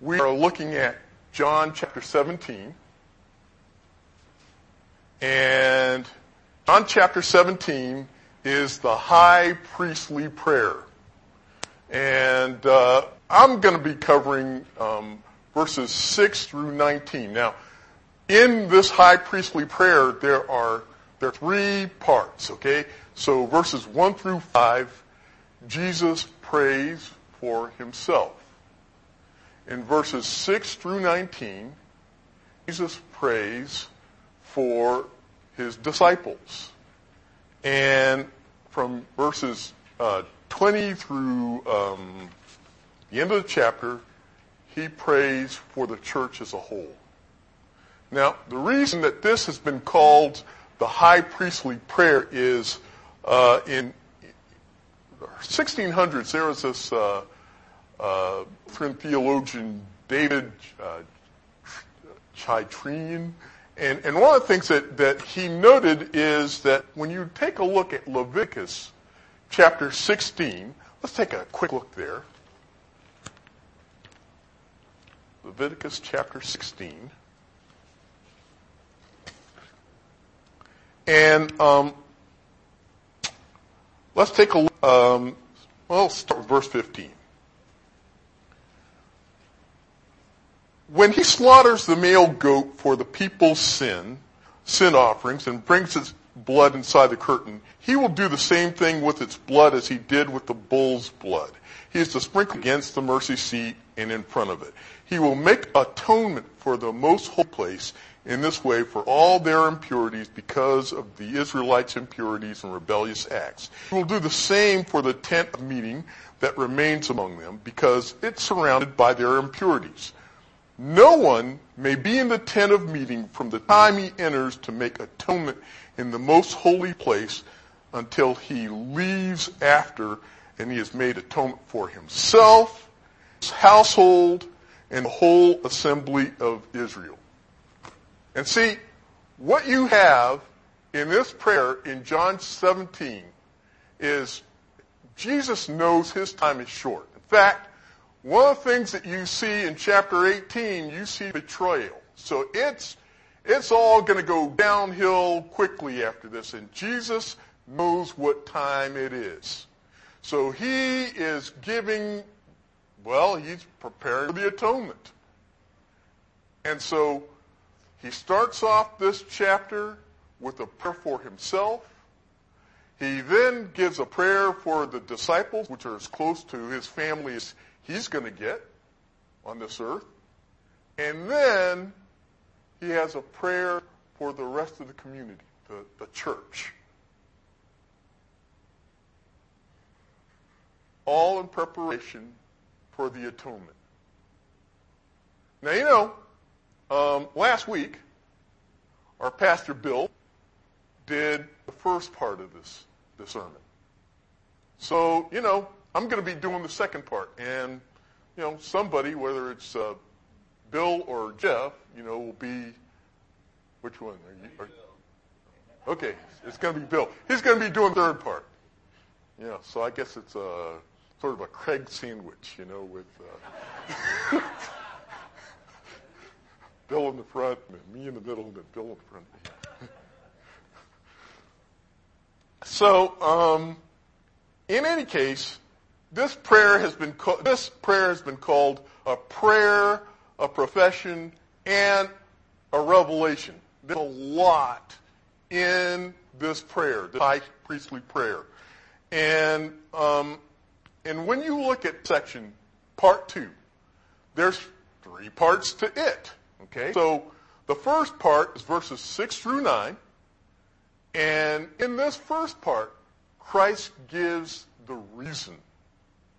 We are looking at John chapter 17. And John chapter 17 is the high priestly prayer. And I'm going to be covering verses 6 through 19. Now, in this high priestly prayer, there are three parts, okay? So verses 1 through 5, Jesus prays for himself. In verses 6 through 19, Jesus prays for his disciples. And from verses 20 through the end of the chapter, he prays for the church as a whole. Now, the reason that this has been called the high priestly prayer is in the 1600s, there was this Lutheran theologian, David Chaitrein. And one of the things that he noted is that when you take a look at Leviticus chapter 16, let's take a quick look there. Leviticus chapter 16. And let's take a look. Well, let's start with verse 15. When he slaughters the male goat for the people's sin offerings, and brings its blood inside the curtain, he will do the same thing with its blood as he did with the bull's blood. He is to sprinkle against the mercy seat and in front of it. He will make atonement for the most holy place in this way for all their impurities because of the Israelites' impurities and rebellious acts. He will do the same for the tent of meeting that remains among them because it's surrounded by their impurities. No one may be in the tent of meeting from the time he enters to make atonement in the most holy place until he leaves after and he has made atonement for himself, his household, and the whole assembly of Israel. And see, what you have in this prayer in John 17 is Jesus knows his time is short. In fact, one of the things that you see in chapter 18, you see betrayal. So it's all going to go downhill quickly after this, and Jesus knows what time it is. So he is he's preparing for the atonement. And so he starts off this chapter with a prayer for himself. He then gives a prayer for the disciples, which are as close to his family as he's going to get on this earth. And then he has a prayer for the rest of the community, the church. All in preparation for the atonement. Now, last week, our pastor Bill did the first part of this sermon. So, I'm going to be doing the second part, and somebody, whether it's Bill or Jeff, will be. Which one are you? Okay, it's going to be Bill. He's going to be doing the third part. Yeah, so I guess it's sort of a Craig sandwich, with Bill in the front, and me in the middle, and then Bill in front. So, in any case. This prayer has been called a prayer, a profession, and a revelation. There's a lot in this prayer, this high priestly prayer. And when you look at section part 2, there's three parts to it. Okay, so the first part is verses 6 through 9, and in this first part, Christ gives the reason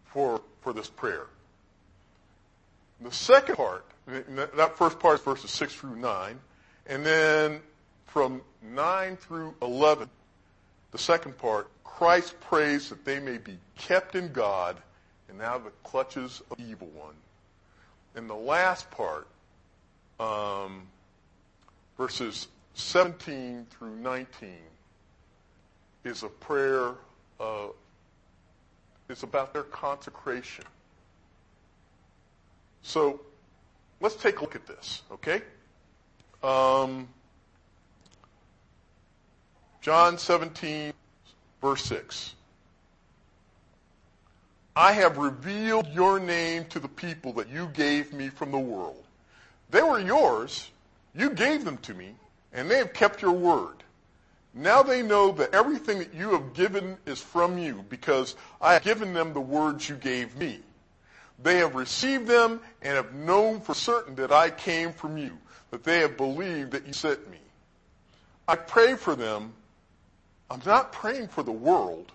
for this prayer. The second part, that first part is verses 6 through 9, and then from 9 through 11, the second part, Christ prays that they may be kept in God and out of the clutches of the evil one. And the last part, verses 17 through 19, is a prayer of it's about their consecration. So Let's take a look at this, okay? John 17, verse 6. I have revealed your name to the people that you gave me from the world. They were yours, you gave them to me, and they have kept your word. Now they know that everything that you have given is from you, because I have given them the words you gave me. They have received them and have known for certain that I came from you, that they have believed that you sent me. I pray for them. I'm not praying for the world,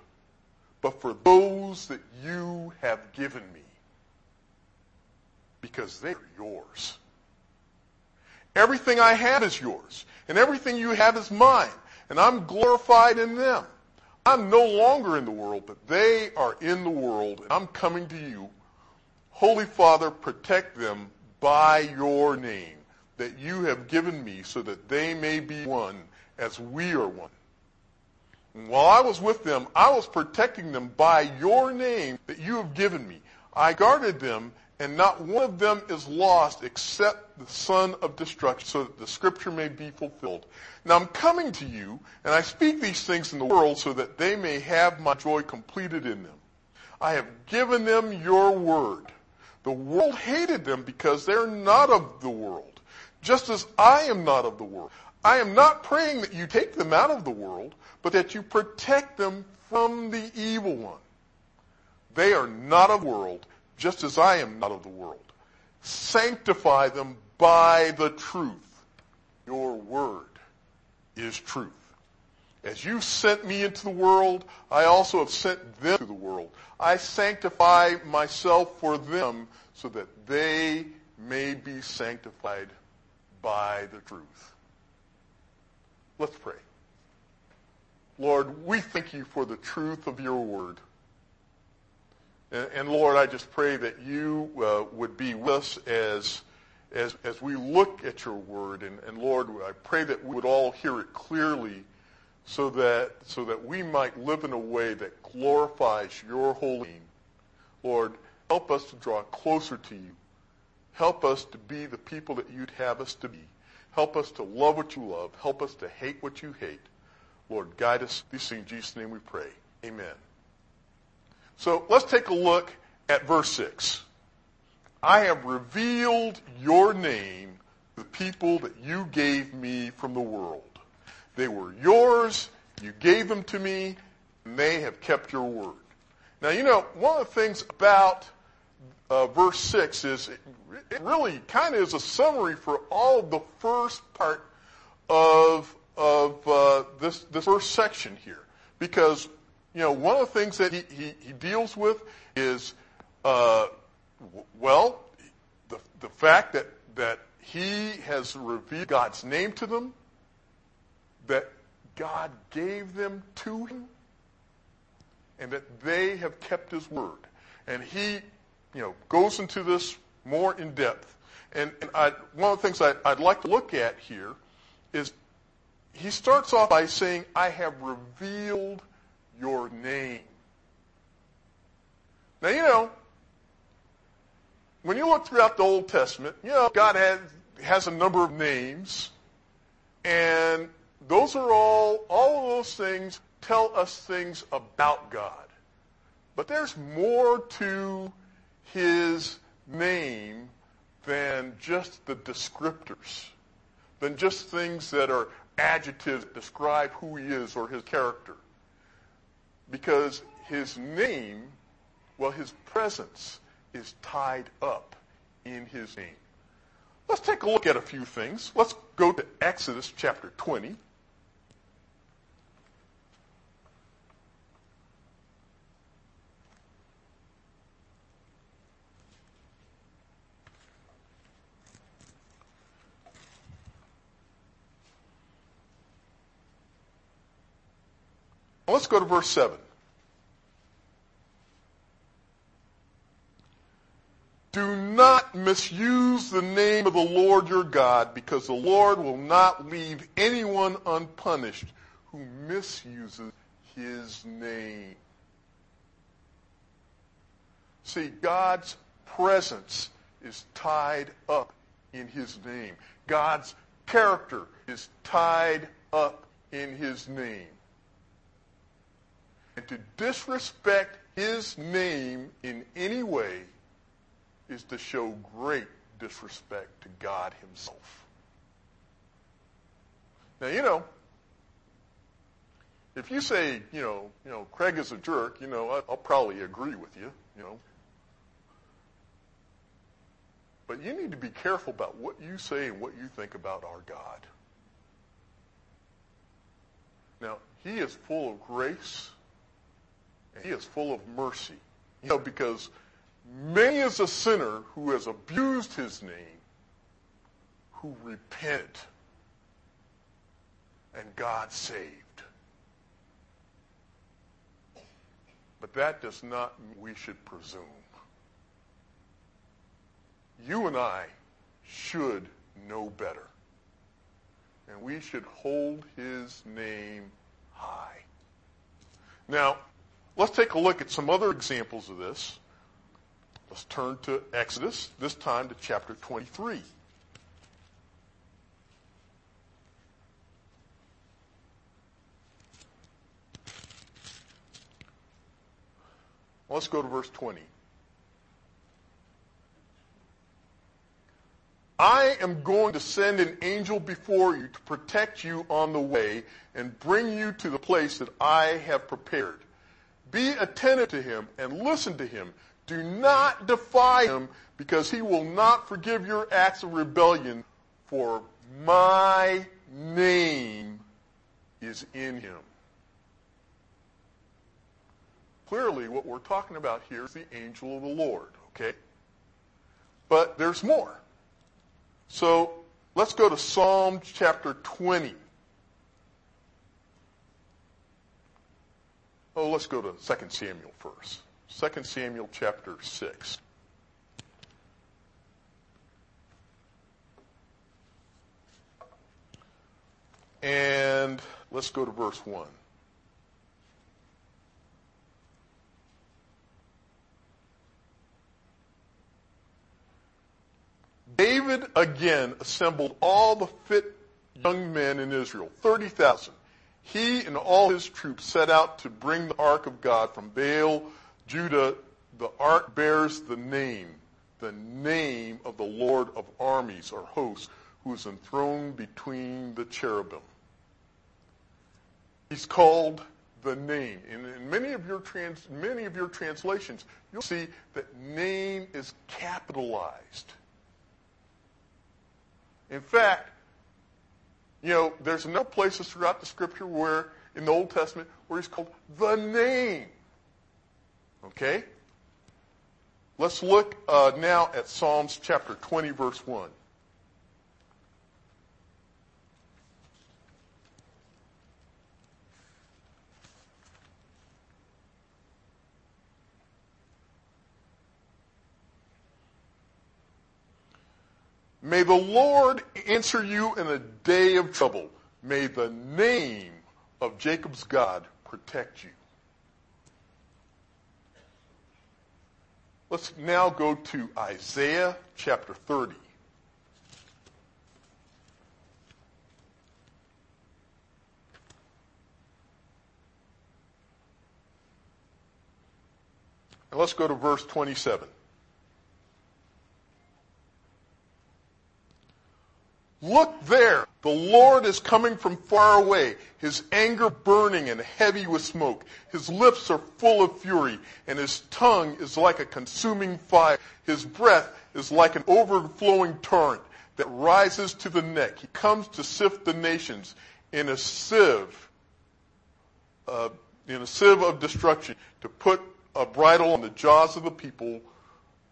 but for those that you have given me, because they are yours. Everything I have is yours, and everything you have is mine. And I'm glorified in them. I'm no longer in the world, but they are in the world, and I'm coming to you. Holy Father, protect them by your name that you have given me, so that they may be one as we are one. And while I was with them, I was protecting them by your name that you have given me. I guarded them, and not one of them is lost except the son of destruction, so that the scripture may be fulfilled. Now I'm coming to you, and I speak these things in the world, so that they may have my joy completed in them. I have given them your word. The world hated them because they're not of the world, just as I am not of the world. I am not praying that you take them out of the world, but that you protect them from the evil one. They are not of the world, just as I am not of the world. Sanctify them by the truth. Your word is truth. As you sent me into the world, I also have sent them to the world. I sanctify myself for them, so that they may be sanctified by the truth. Let's pray. Lord, we thank you for the truth of your word. And Lord, I just pray that you would be with us as we look at your word. And Lord, I pray that we would all hear it clearly, so that we might live in a way that glorifies your holy name. Lord, help us to draw closer to you. Help us to be the people that you'd have us to be. Help us to love what you love. Help us to hate what you hate. Lord, guide us. These things in Jesus' name we pray. Amen. So let's take a look at verse 6. I have revealed your name to the people that you gave me from the world. They were yours, you gave them to me, and they have kept your word. Now, you know, one of the things about verse 6 is it really kind of is a summary for all of the first part of this first section here. Because, you know, one of the things that he deals with is, the fact that he has revealed God's name to them, that God gave them to him, and that they have kept his word. And he, you know, goes into this more in depth. And one of the things I'd like to look at here is he starts off by saying, I have revealed your name. Now, you know, when you look throughout the Old Testament, you know, God has a number of names, and those are all of those things tell us things about God. But there's more to his name than just the descriptors, than just things that are adjectives that describe who he is or his character. Because his name, well, his presence is tied up in his name. Let's take a look at a few things. Let's go to Exodus chapter 20. Let's go to verse 7. Do not misuse the name of the Lord your God, because the Lord will not leave anyone unpunished who misuses his name. See, God's presence is tied up in his name. God's character is tied up in his name. And to disrespect his name in any way is to show great disrespect to God himself. Now, you know, if you say, you know, Craig is a jerk, you know, I'll probably agree with you, you know. But you need to be careful about what you say and what you think about our God. Now, he is full of grace, and he is full of mercy. You know, because many is a sinner who has abused his name, who repented, and God saved. But that does not mean we should presume. You and I should know better. And we should hold his name high. Now, let's take a look at some other examples of this. Let's turn to Exodus, this time to chapter 23. Let's go to verse 20. I am going to send an angel before you to protect you on the way and bring you to the place that I have prepared. Be attentive to him and listen to him. Do not defy him, because he will not forgive your acts of rebellion, for my name is in him. Clearly, what we're talking about here is the angel of the Lord, okay? But there's more. So let's go to Psalm chapter 20. Oh, let's go to 2 Samuel first. 2 Samuel chapter 6. And let's go to verse 1. David again assembled all the fit young men in Israel, 30,000. He and all his troops set out to bring the ark of God from Baal, Judah. The ark bears the name of the Lord of armies or hosts, who is enthroned between the cherubim. He's called the name. In many of your translations, you'll see that name is capitalized. In fact, you know, there's enough places throughout the Scripture where, in the Old Testament, where he's called the name. Okay? Let's look now at Psalms chapter 20, verse 1. May the Lord answer you in a day of trouble. May the name of Jacob's God protect you. Let's now go to Isaiah chapter 30. And let's go to verse 27. Look there, the Lord is coming from far away, his anger burning and heavy with smoke. His lips are full of fury, and his tongue is like a consuming fire. His breath is like an overflowing torrent that rises to the neck. He comes to sift the nations in a sieve, of destruction, to put a bridle on the jaws of the people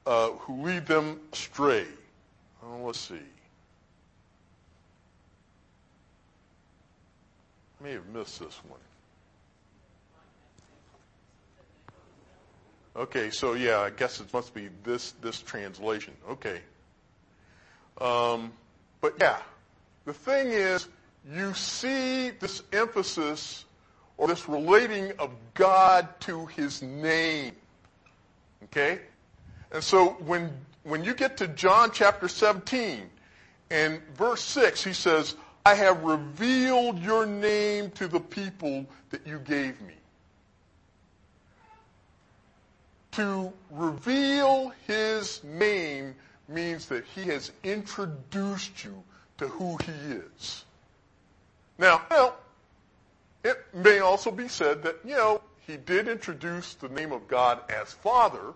who lead them astray. Oh, let's see. I may have missed this one. Okay, so yeah, I guess it must be this translation. Okay. But yeah, the thing is, you see this emphasis or this relating of God to his name. Okay? And so when you get to John chapter 17, And verse 6, he says, I have revealed your name to the people that you gave me. To reveal his name means that he has introduced you to who he is. Now, it may also be said that, he did introduce the name of God as Father,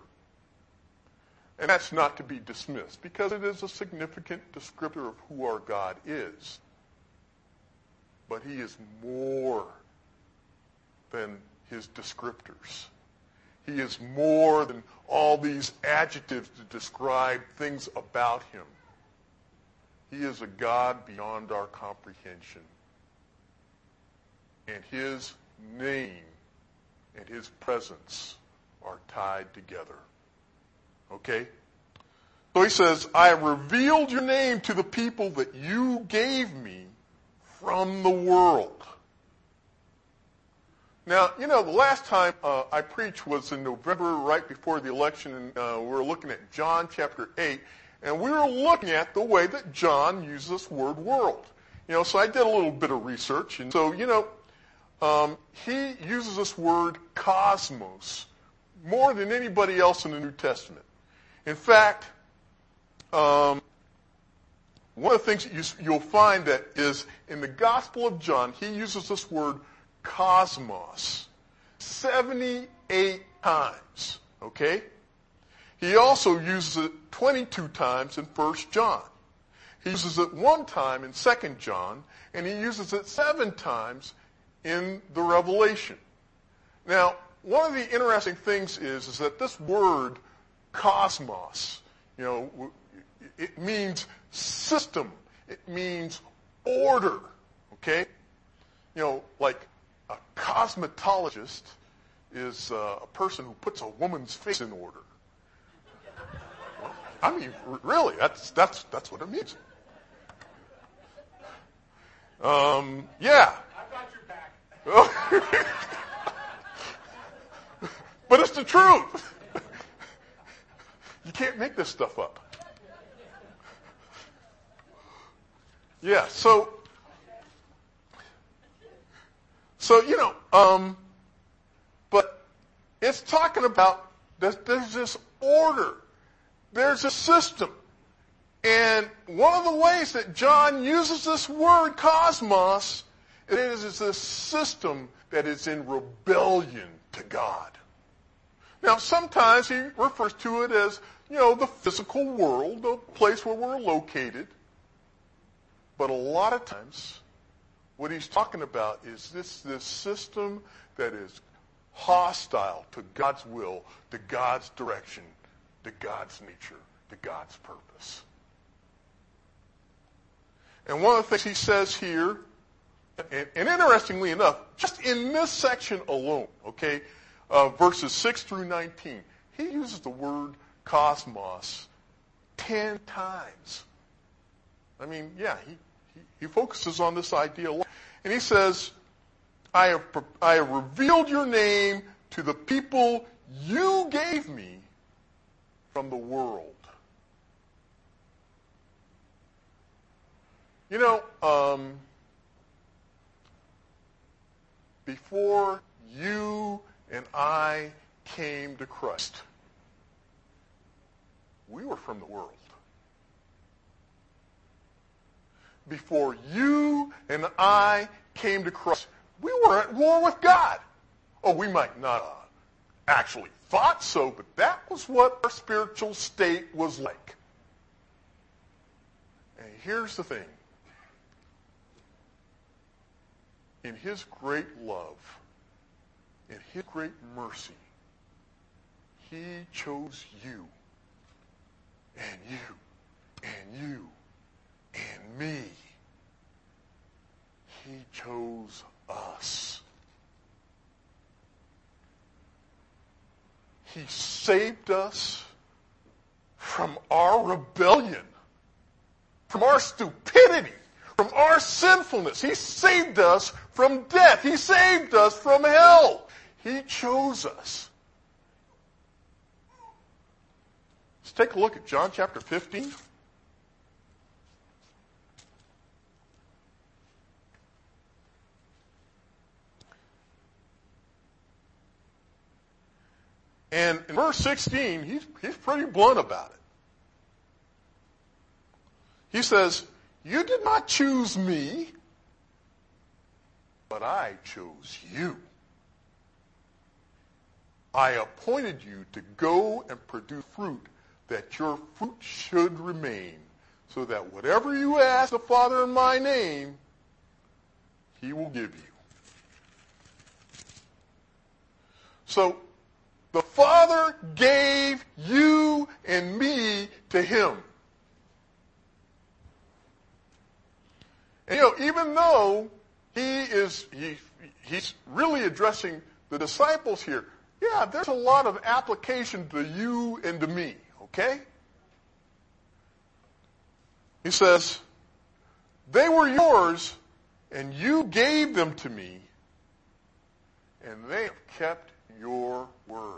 and that's not to be dismissed because it is a significant descriptor of who our God is. But he is more than his descriptors. He is more than all these adjectives to describe things about him. He is a God beyond our comprehension. And his name and his presence are tied together. Okay? So he says, I have revealed your name to the people that you gave me from the world. Now, the last time I preached was in November, right before the election, and we were looking at John chapter 8, and we were looking at the way that John used this word world. So I did a little bit of research, and so, he uses this word cosmos more than anybody else in the New Testament. In fact, one of the things that you'll find that is in the Gospel of John, he uses this word cosmos 78 times, okay? He also uses it 22 times in 1 John. He uses it one time in 2 John, and he uses it 7 times in the Revelation. Now, one of the interesting things is that this word cosmos, it means system. It means order, okay? Like a cosmetologist is a person who puts a woman's face in order. I mean, really, that's what it means. Yeah. I've got your back. But it's the truth. You can't make this stuff up. Yeah, so but it's talking about there's this order. There's a system. And one of the ways that John uses this word cosmos, it is this system that is in rebellion to God. Now, sometimes he refers to it as, the physical world, the place where we're located. But a lot of times, what he's talking about is this system that is hostile to God's will, to God's direction, to God's nature, to God's purpose. And one of the things he says here, and interestingly enough, just in this section alone, okay, verses 6 through 19, he uses the word cosmos 10 times. I mean, yeah, he focuses on this idea a lot. And he says, I have revealed your name to the people you gave me from the world. Before you and I came to Christ, we were from the world. Before you and I came to Christ, we were at war with God. Oh, we might not actually thought so, but that was what our spiritual state was like. And here's the thing. In his great love, in his great mercy, he chose you, and you, and you, and me. He chose us. He saved us from our rebellion, from our stupidity, from our sinfulness. He saved us from death. He saved us from hell. He chose us. Let's take a look at John chapter 15. verse 16, he's pretty blunt about it. He says, you did not choose me, but I chose you. I appointed you to go and produce fruit, that your fruit should remain, so that whatever you ask the Father in my name, he will give you. So the Father gave you and me to him. And, even though he's really addressing the disciples here, yeah, there's a lot of application to you and to me, okay? He says, they were yours, and you gave them to me, and they have kept your word.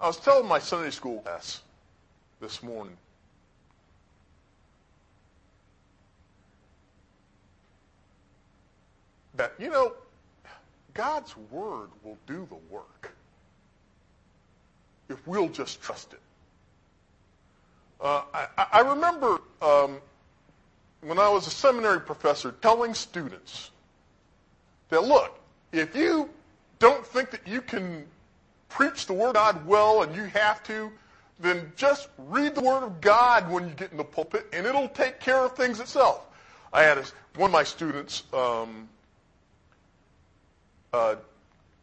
I was telling my Sunday school class this morning, that, God's word will do the work if we'll just trust it. I remember when I was a seminary professor telling students that, look, if you don't think that you can preach the word of God well and you have to, then just read the word of God when you get in the pulpit and it'll take care of things itself. I had one of my students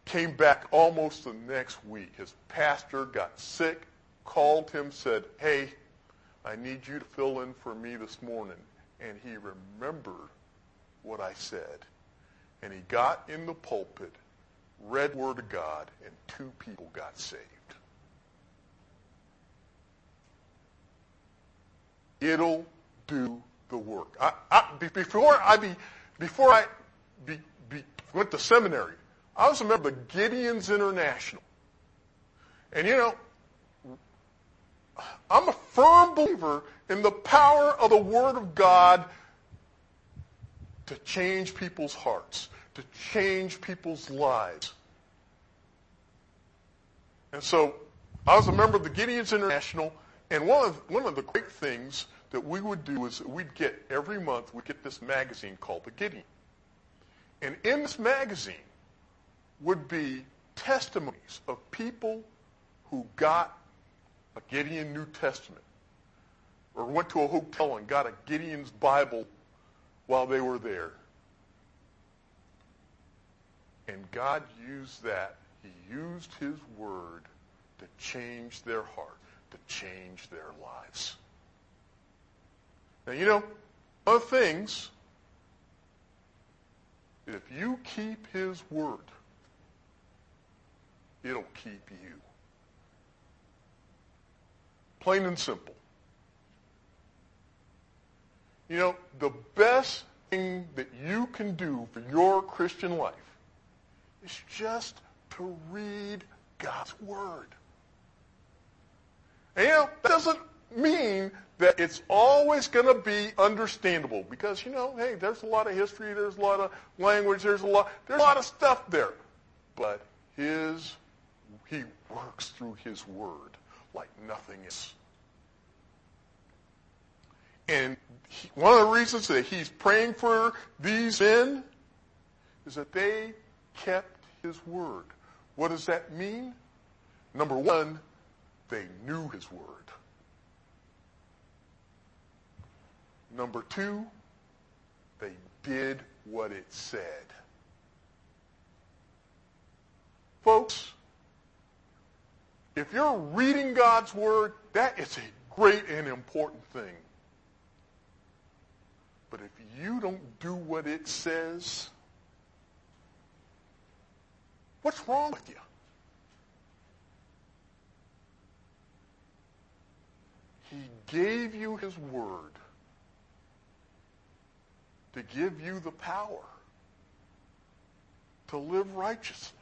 came back almost the next week. His pastor got sick, called him, said, hey, I need you to fill in for me this morning. And he remembered what I said. And he got in the pulpit, read the Word of God, and 2 people got saved. It'll do the work. Before I went to seminary, I was a member of Gideons International. And, I'm a firm believer in the power of the Word of God to change people's hearts, to change people's lives. And so I was a member of the Gideons International, and one of the great things that we would do is every month we'd get this magazine called The Gideon. And in this magazine would be testimonies of people who got a Gideon New Testament, or went to a hotel and got a Gideon's Bible while they were there. And God used that. He used his word to change their heart, to change their lives. Now, other things, if you keep his word, it'll keep you. Plain and simple. The best thing that you can do for your Christian life is just to read God's Word. And that doesn't mean that it's always going to be understandable because, hey, there's a lot of history, there's a lot of language, there's a lot of stuff there. But he works through his Word like nothing else. And one of the reasons that he's praying for these men is that they kept his word. What does that mean? Number one, they knew his word. Number two, they did what it said. Folks, if you're reading God's Word, that is a great and important thing. But if you don't do what it says, what's wrong with you? He gave you His Word to give you the power to live righteously.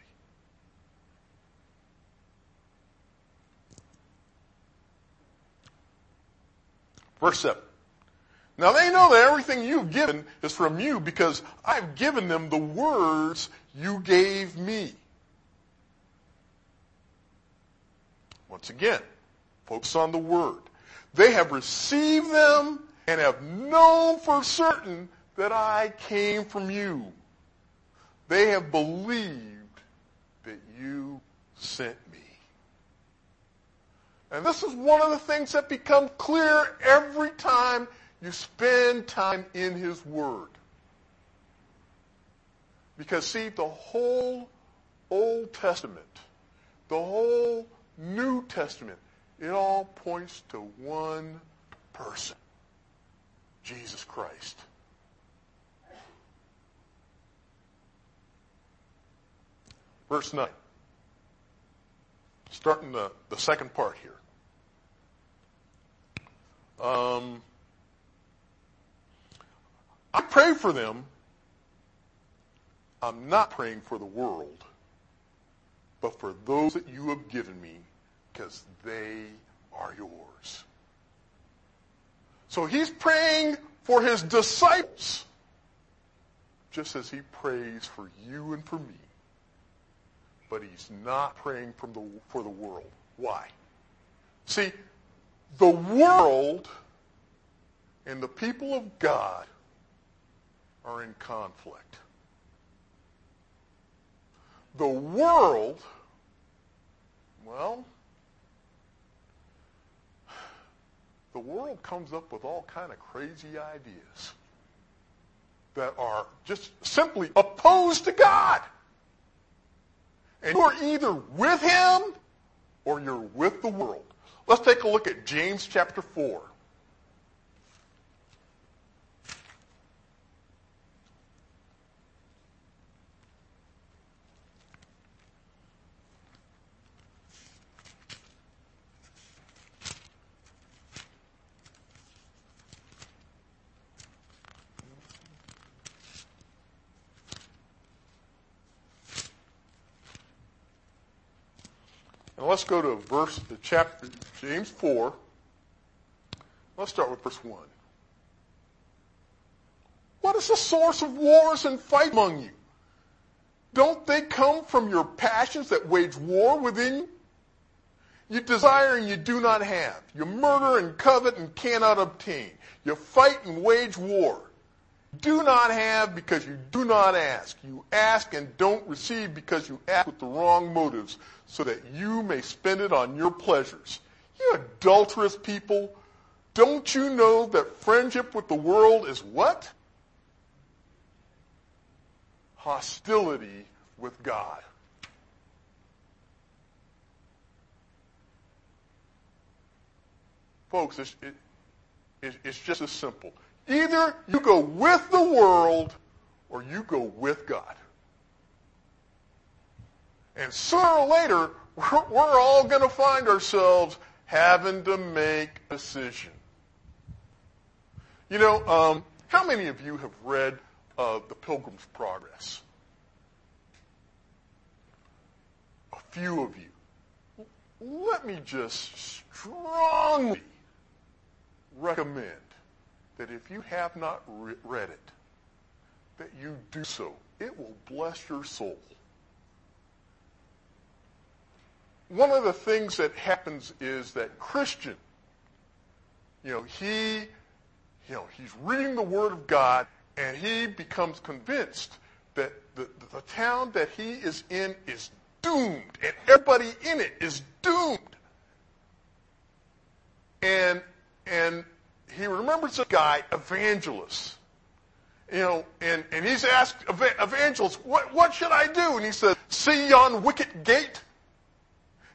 Verse 7. Now they know that everything you've given is from you because I've given them the words you gave me. Once again, focus on the word. They have received them and have known for certain that I came from you. They have believed that you sent me. And this is one of the things that becomes clear every time you spend time in his word. Because see, the whole Old Testament, the whole New Testament, it all points to one person, Jesus Christ. Verse 9, starting the second part here. I pray for them. I'm not praying for the world, but for those that you have given me, because they are yours. So he's praying for his disciples, just as he prays for you and for me. But he's not praying for the world. Why? See, the world and the people of God are in conflict. The world, well, the world comes up with all kind of crazy ideas that are just simply opposed to God. And you are either with him or you're with the world. Let's take a look at James chapter 4. Let's go to James 4. Let's start with verse 1. What is the source of wars and fight among you? Don't they come from your passions that wage war within you? You desire and you do not have. You murder and covet and cannot obtain. You fight and wage war. Do not have because you do not ask. You ask and don't receive because you ask with the wrong motives, so that you may spend it on your pleasures. You adulterous people, don't you know that friendship with the world is what? Hostility with God. Folks, it's just as simple. Either you go with the world or you go with God. And sooner or later, we're all going to find ourselves having to make a decision. You know, how many of you have read The Pilgrim's Progress? A few of you. Let me just strongly recommend that if you have not read it, that you do so. It will bless your soul. One of the things that happens is that Christian, he's reading the Word of God, and he becomes convinced that the town that he is in is doomed, and everybody in it is doomed. And he remembers a guy, Evangelist. And he's asked Evangelist, what should I do? And he says, see yon wicket gate?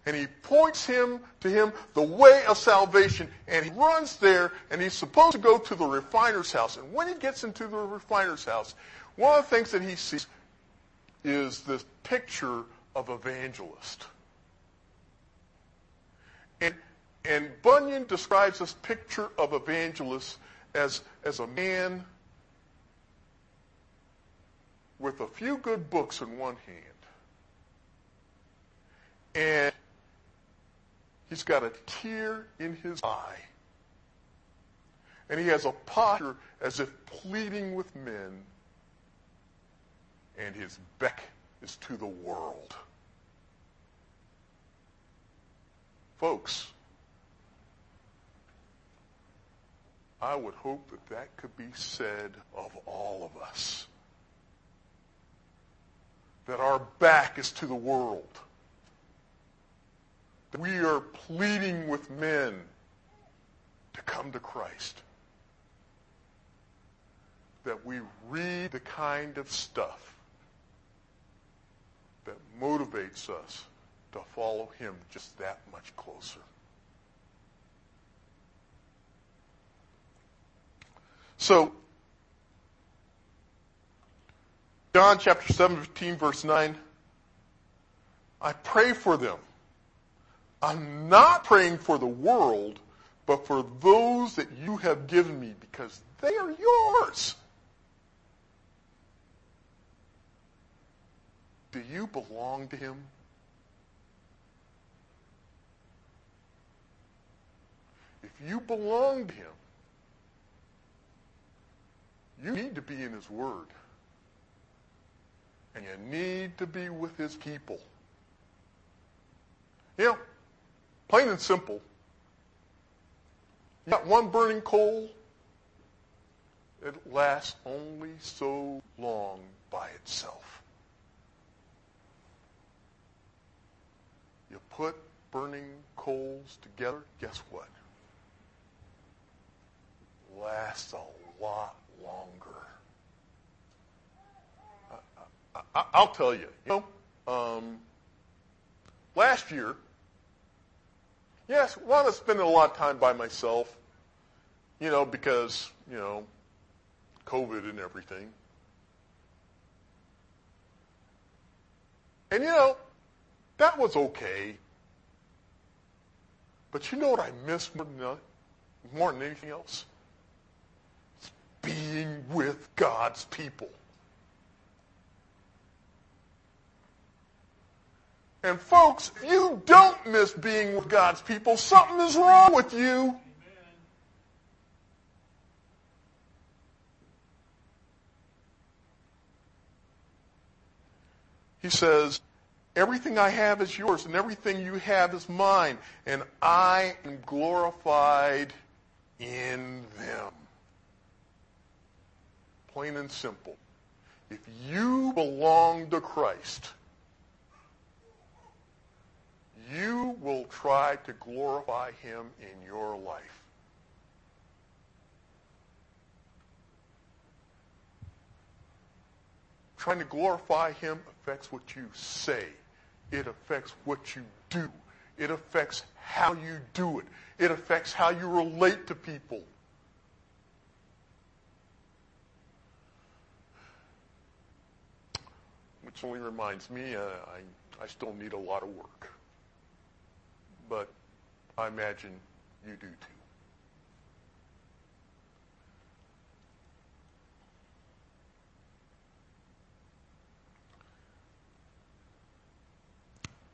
And he points him to him the way of salvation, and he runs there, and he's supposed to go to the refiner's house. And when he gets into the refiner's house, one of the things that he sees is this picture of Evangelist. And Bunyan describes this picture of Evangelist as a man with a few good books in one hand. And he's got a tear in his eye. and he has a posture as if pleading with men, and his beck is to the world. Folks, I would hope that that could be said of all of us. That our back is to the world. That we are pleading with men to come to Christ. That we read the kind of stuff that motivates us to follow him just that much closer. So, John chapter 17, verse 9, I pray for them. I'm not praying for the world, but for those that you have given me, because they are yours. Do you belong to him? If you belong to him, you need to be in his word. And you need to be with his people. You know, plain and simple. You got one burning coal, it lasts only so long by itself. You put burning coals together, guess what? It lasts a lot longer. I'll tell you, last year, yes, I was spending a lot of time by myself, because, COVID and everything. And, that was okay. But you know what I missed more than anything else? It's being with God's people. And folks, if you don't miss being with God's people, something is wrong with you. Amen. He says, everything I have is yours, and everything you have is mine, and I am glorified in them. Plain and simple. If you belong to Christ, you will try to glorify him in your life. Trying to glorify him affects what you say. It affects what you do. It affects how you do it. It affects how you relate to people. Which only reminds me, I still need a lot of work. But I imagine you do too.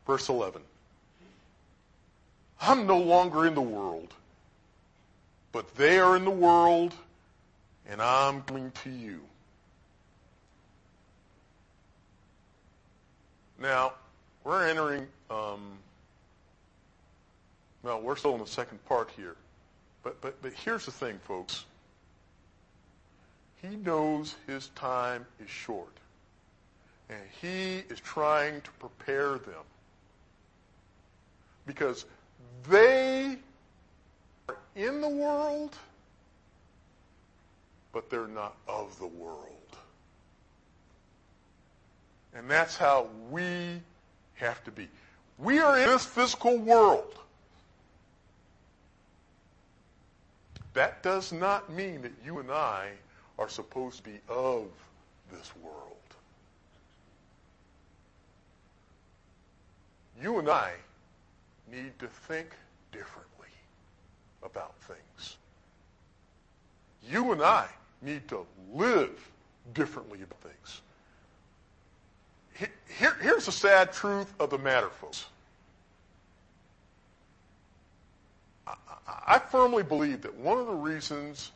Verse 11. I'm no longer in the world, but they are in the world, and I'm coming to you. Now, we're entering... No, we're still in the second part here. But here's the thing, folks. He knows his time is short. And he is trying to prepare them. Because they are in the world, but they're not of the world. And that's how we have to be. We are in this physical world. That does not mean that you and I are supposed to be of this world. You and I need to think differently about things. You and I need to live differently about things. Here's the sad truth of the matter, folks. I firmly believe that one of the reasons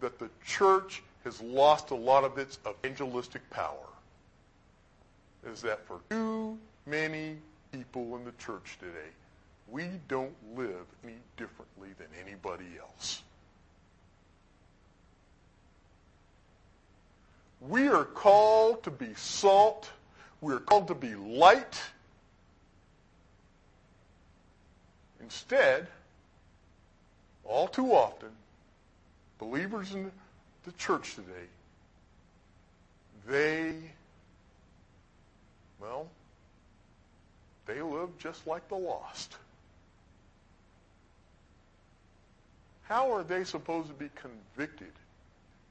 that the church has lost a lot of its evangelistic power is that for too many people in the church today, we don't live any differently than anybody else. We are called to be salt. We are called to be light. Instead, all too often, believers in the church today, they live just like the lost. How are they supposed to be convicted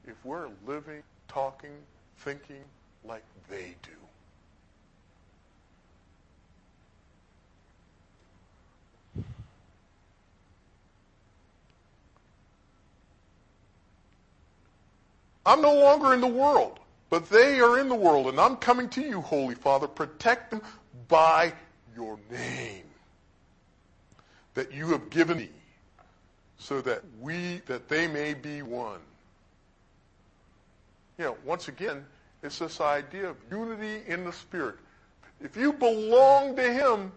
if we're living, talking, thinking like they do? I'm no longer in the world, but they are in the world, and I'm coming to you, Holy Father. Protect them by your name that you have given me, so that they may be one. Once again, it's this idea of unity in the Spirit. If you belong to Him,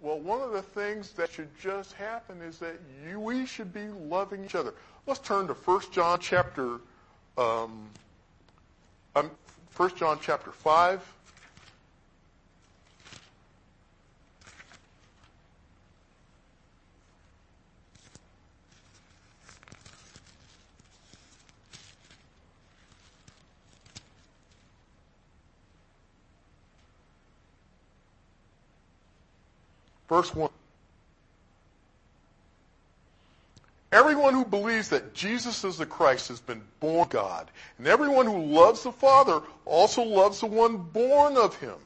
one of the things that should just happen is that we should be loving each other. Let's turn to 1 John chapter 5. Verse 1. Everyone who believes that Jesus is the Christ has been born of God, and everyone who loves the Father also loves the one born of him.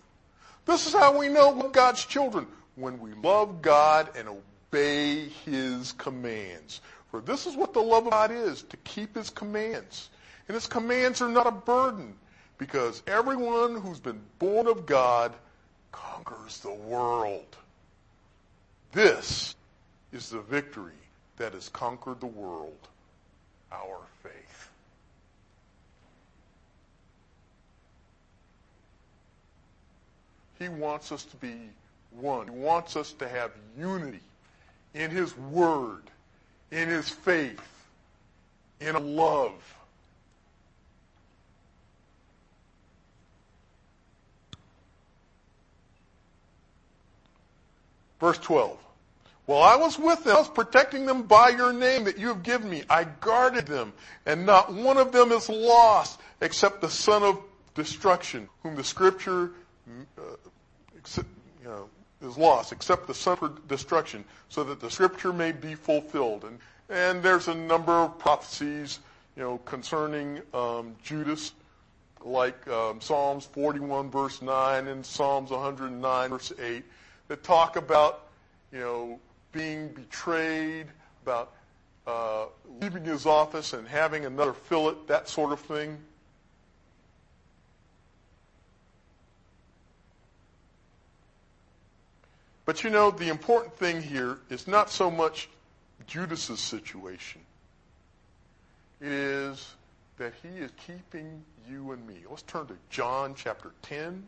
This is how we know we're God's children, when we love God and obey his commands. For this is what the love of God is, to keep his commands. And his commands are not a burden, because everyone who's been born of God conquers the world. This is the victory that has conquered the world, our faith. He wants us to be one. He wants us to have unity in his word, in his faith, in love. Verse 12. While I was with them, I was protecting them by your name that you have given me. I guarded them, and not one of them is lost except the son of destruction, whom the scripture is lost, except the son of destruction, so that the scripture may be fulfilled. And there's a number of prophecies, concerning Judas, like Psalms 41 verse 9 and Psalms 109 verse 8, that talk about being betrayed, about leaving his office and having another fill it, that sort of thing. But the important thing here is not so much Judas's situation. It is that he is keeping you and me. Let's turn to John chapter 10.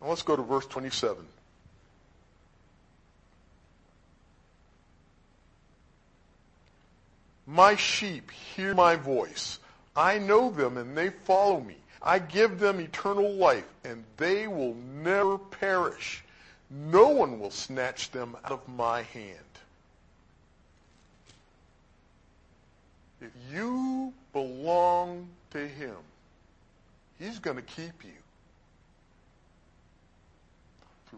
Now let's go to verse 27. My sheep hear my voice. I know them and they follow me. I give them eternal life and they will never perish. No one will snatch them out of my hand. If you belong to him, he's going to keep you.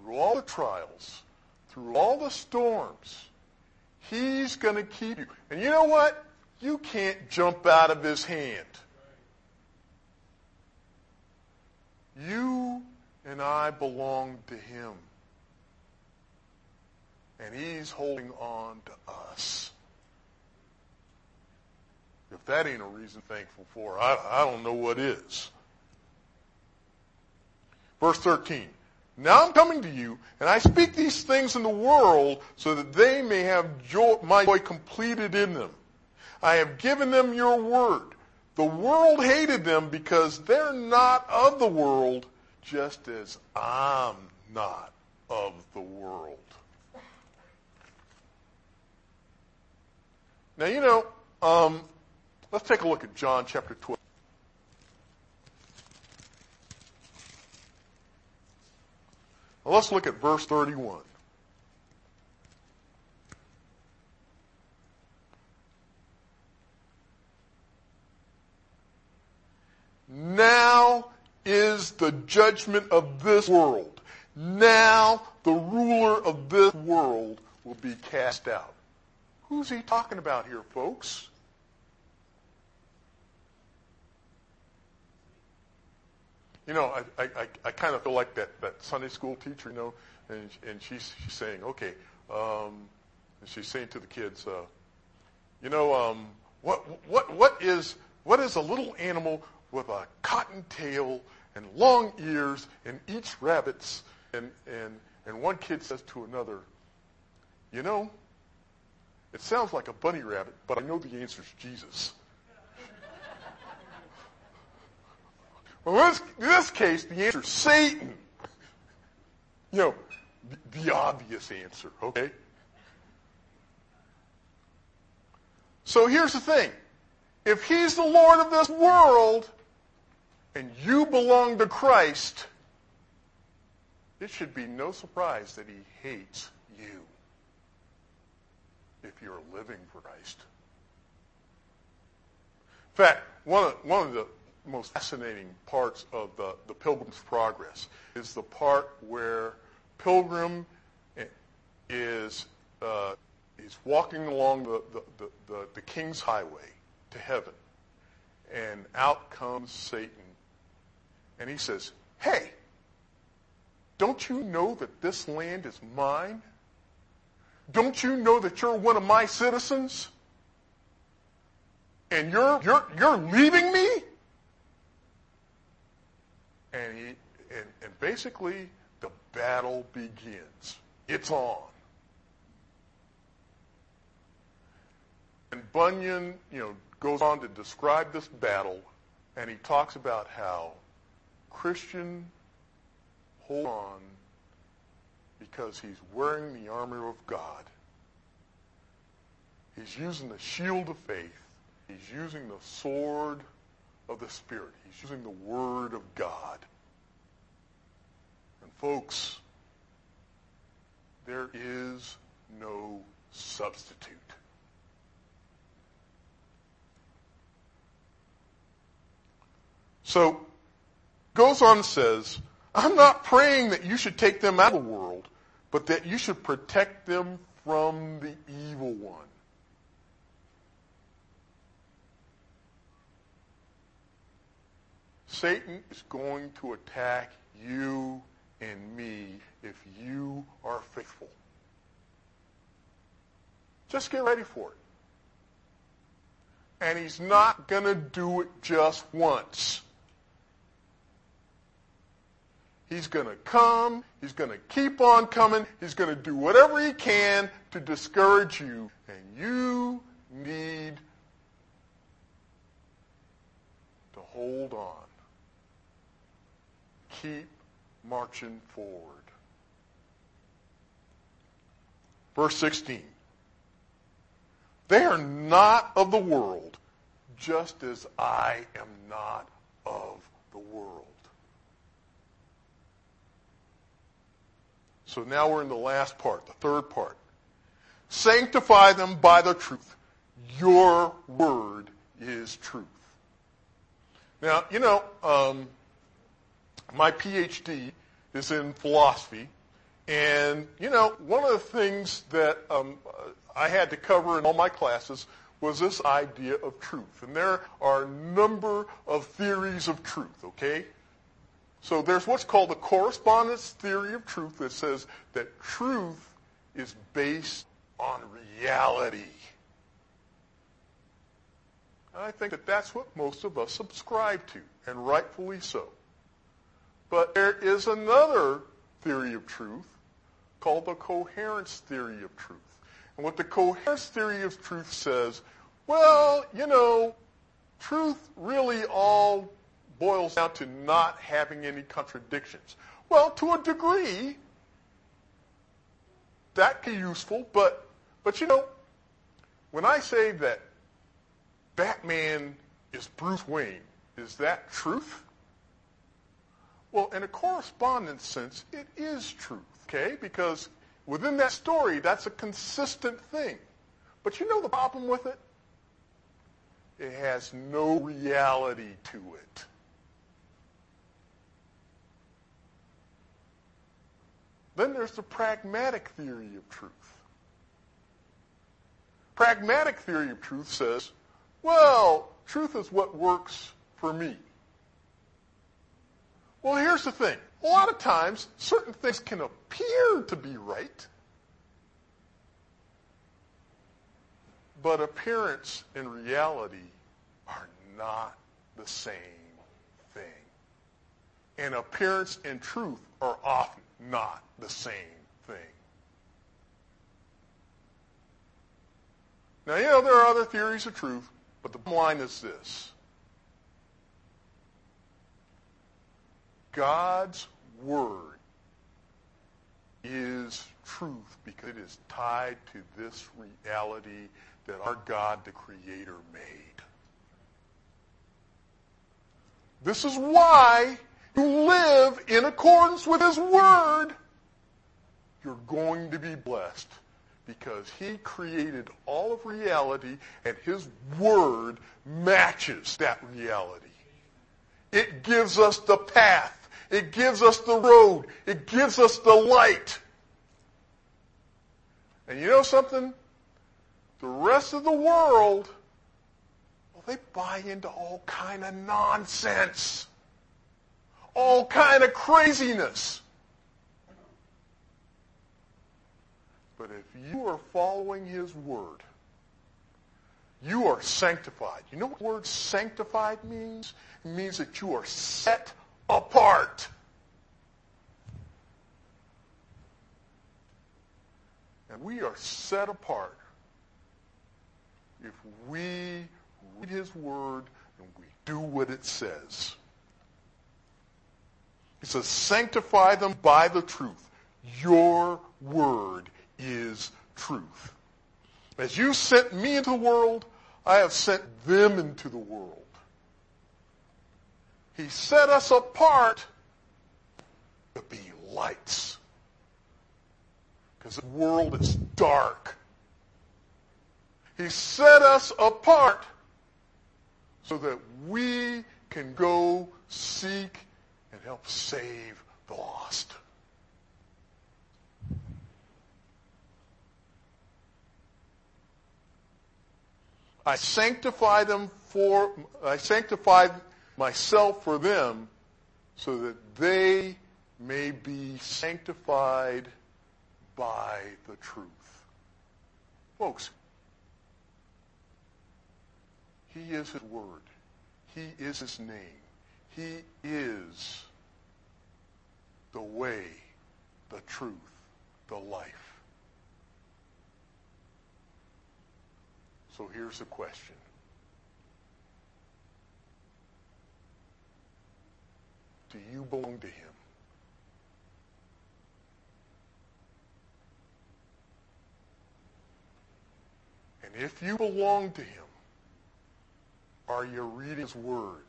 Through all the trials, through all the storms, he's going to keep you. And you know what? You can't jump out of his hand. You and I belong to him. And he's holding on to us. If that ain't a reason thankful for, I don't know what is. Verse 13. Now I'm coming to you, and I speak these things in the world so that they may have my joy completed in them. I have given them your word. The world hated them because they're not of the world, just as I'm not of the world. Now, let's take a look at John chapter 12. Now, let's look at verse 31. Now is the judgment of this world. Now the ruler of this world will be cast out. Who's he talking about here, folks? I kind of feel like that Sunday school teacher, and she's saying, okay, and she's saying to the kids, what is a little animal with a cotton tail and long ears and eats rabbits? And one kid says to another, it sounds like a bunny rabbit, but I know the answer's Jesus. Well, in this case, the answer's Satan. The obvious answer, okay? So here's the thing. If he's the Lord of this world, and you belong to Christ, it should be no surprise that he hates you, if you're living for Christ. In fact, one of the most fascinating parts of the Pilgrim's Progress is the part where Pilgrim is he's walking along the King's Highway to heaven, and out comes Satan, and he says, "Hey, don't you know that this land is mine? Don't you know that you're one of my citizens? And you're leaving me?" And basically the battle begins. It's on. And Bunyan, goes on to describe this battle, and he talks about how Christian hold on, because he's wearing the armor of God. He's using the shield of faith. He's using the sword of the Spirit. He's using the Word of God. And folks, there is no substitute. So, goes on and says, I'm not praying that you should take them out of the world, but that you should protect them from the evil one. Satan is going to attack you and me if you are faithful. Just get ready for it. And he's not going to do it just once. He's going to come, he's going to keep on coming, he's going to do whatever he can to discourage you. And you need to hold on. Keep marching forward. Verse 16. They are not of the world, just as I am not of the world. So now we're in the last part, the third part. Sanctify them by the truth. Your word is truth. Now, my PhD is in philosophy. And, one of the things that I had to cover in all my classes was this idea of truth. And there are a number of theories of truth, okay? So there's what's called the correspondence theory of truth that says that truth is based on reality. And I think that that's what most of us subscribe to, and rightfully so. But there is another theory of truth called the coherence theory of truth. And what the coherence theory of truth says, well, you know, truth really all boils down to not having any contradictions. Well, to a degree, that can be useful, but you know, when I say that Batman is Bruce Wayne, is that truth? Well, in a correspondence sense, it is truth, okay? Because within that story, that's a consistent thing. But you know the problem with it? It has no reality to it. Then there's the pragmatic theory of truth. Pragmatic theory of truth says, well, truth is what works for me. Well, here's the thing. A lot of times, certain things can appear to be right, but appearance and reality are not the same thing. And appearance and truth are often not the same thing. Now, you know, there are other theories of truth, but the bottom line is this. God's word is truth because it is tied to this reality that our God, the Creator, made. This is why you live in accordance with His word. You're going to be blessed because He created all of reality and His word matches that reality. It gives us the path. It gives us the road. It gives us the light. And you know something? The rest of the world, well, they buy into all kind of nonsense, all kind of craziness. But if you are following His word, you are sanctified. You know what the word sanctified means? It means that you are set apart. And we are set apart if we read His word and we do what it says. He says, sanctify them by the truth. Your word is truth. As you sent me into the world, I have sent them into the world. He set us apart to be lights. Because the world is dark. He set us apart so that we can go seek and help save the lost. I sanctify myself for them so that they may be sanctified by the truth. Folks, He is His word. He is His name. He is the way, the truth, the life. So here's the question. Do you belong to Him? And if you belong to Him, are you reading His word?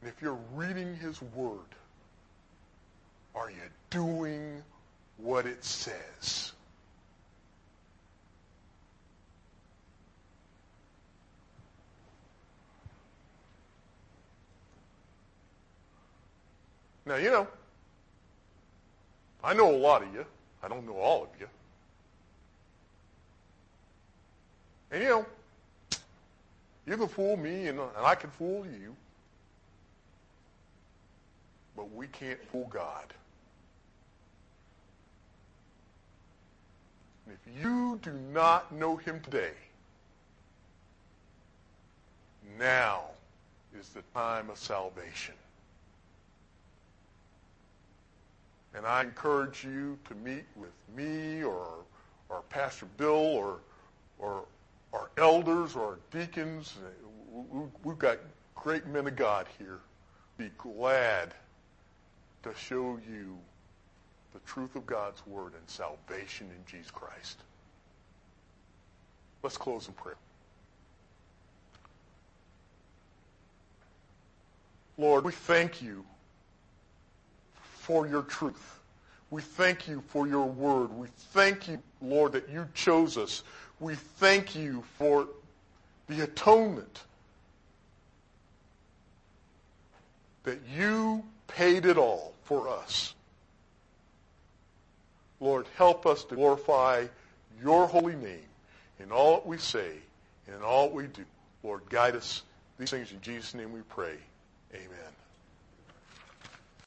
And if you're reading His word, are you doing what it says? Now, you know, I know a lot of you. I don't know all of you. And, you know, you can fool me and I can fool you. But we can't fool God. And if you do not know him today, now is the time of salvation. And I encourage you to meet with me or Pastor Bill or our elders or our deacons. We've got great men of God here. Be glad to show you the truth of God's word and salvation in Jesus Christ. Let's close in prayer. Lord, we thank you for your truth. We thank you for your word. We thank you, Lord, that you chose us. We thank you for the atonement, that you paid it all for us. Lord, help us to glorify your holy name in all that we say and in all that we do. Lord, guide us. These things in Jesus' name we pray. Amen.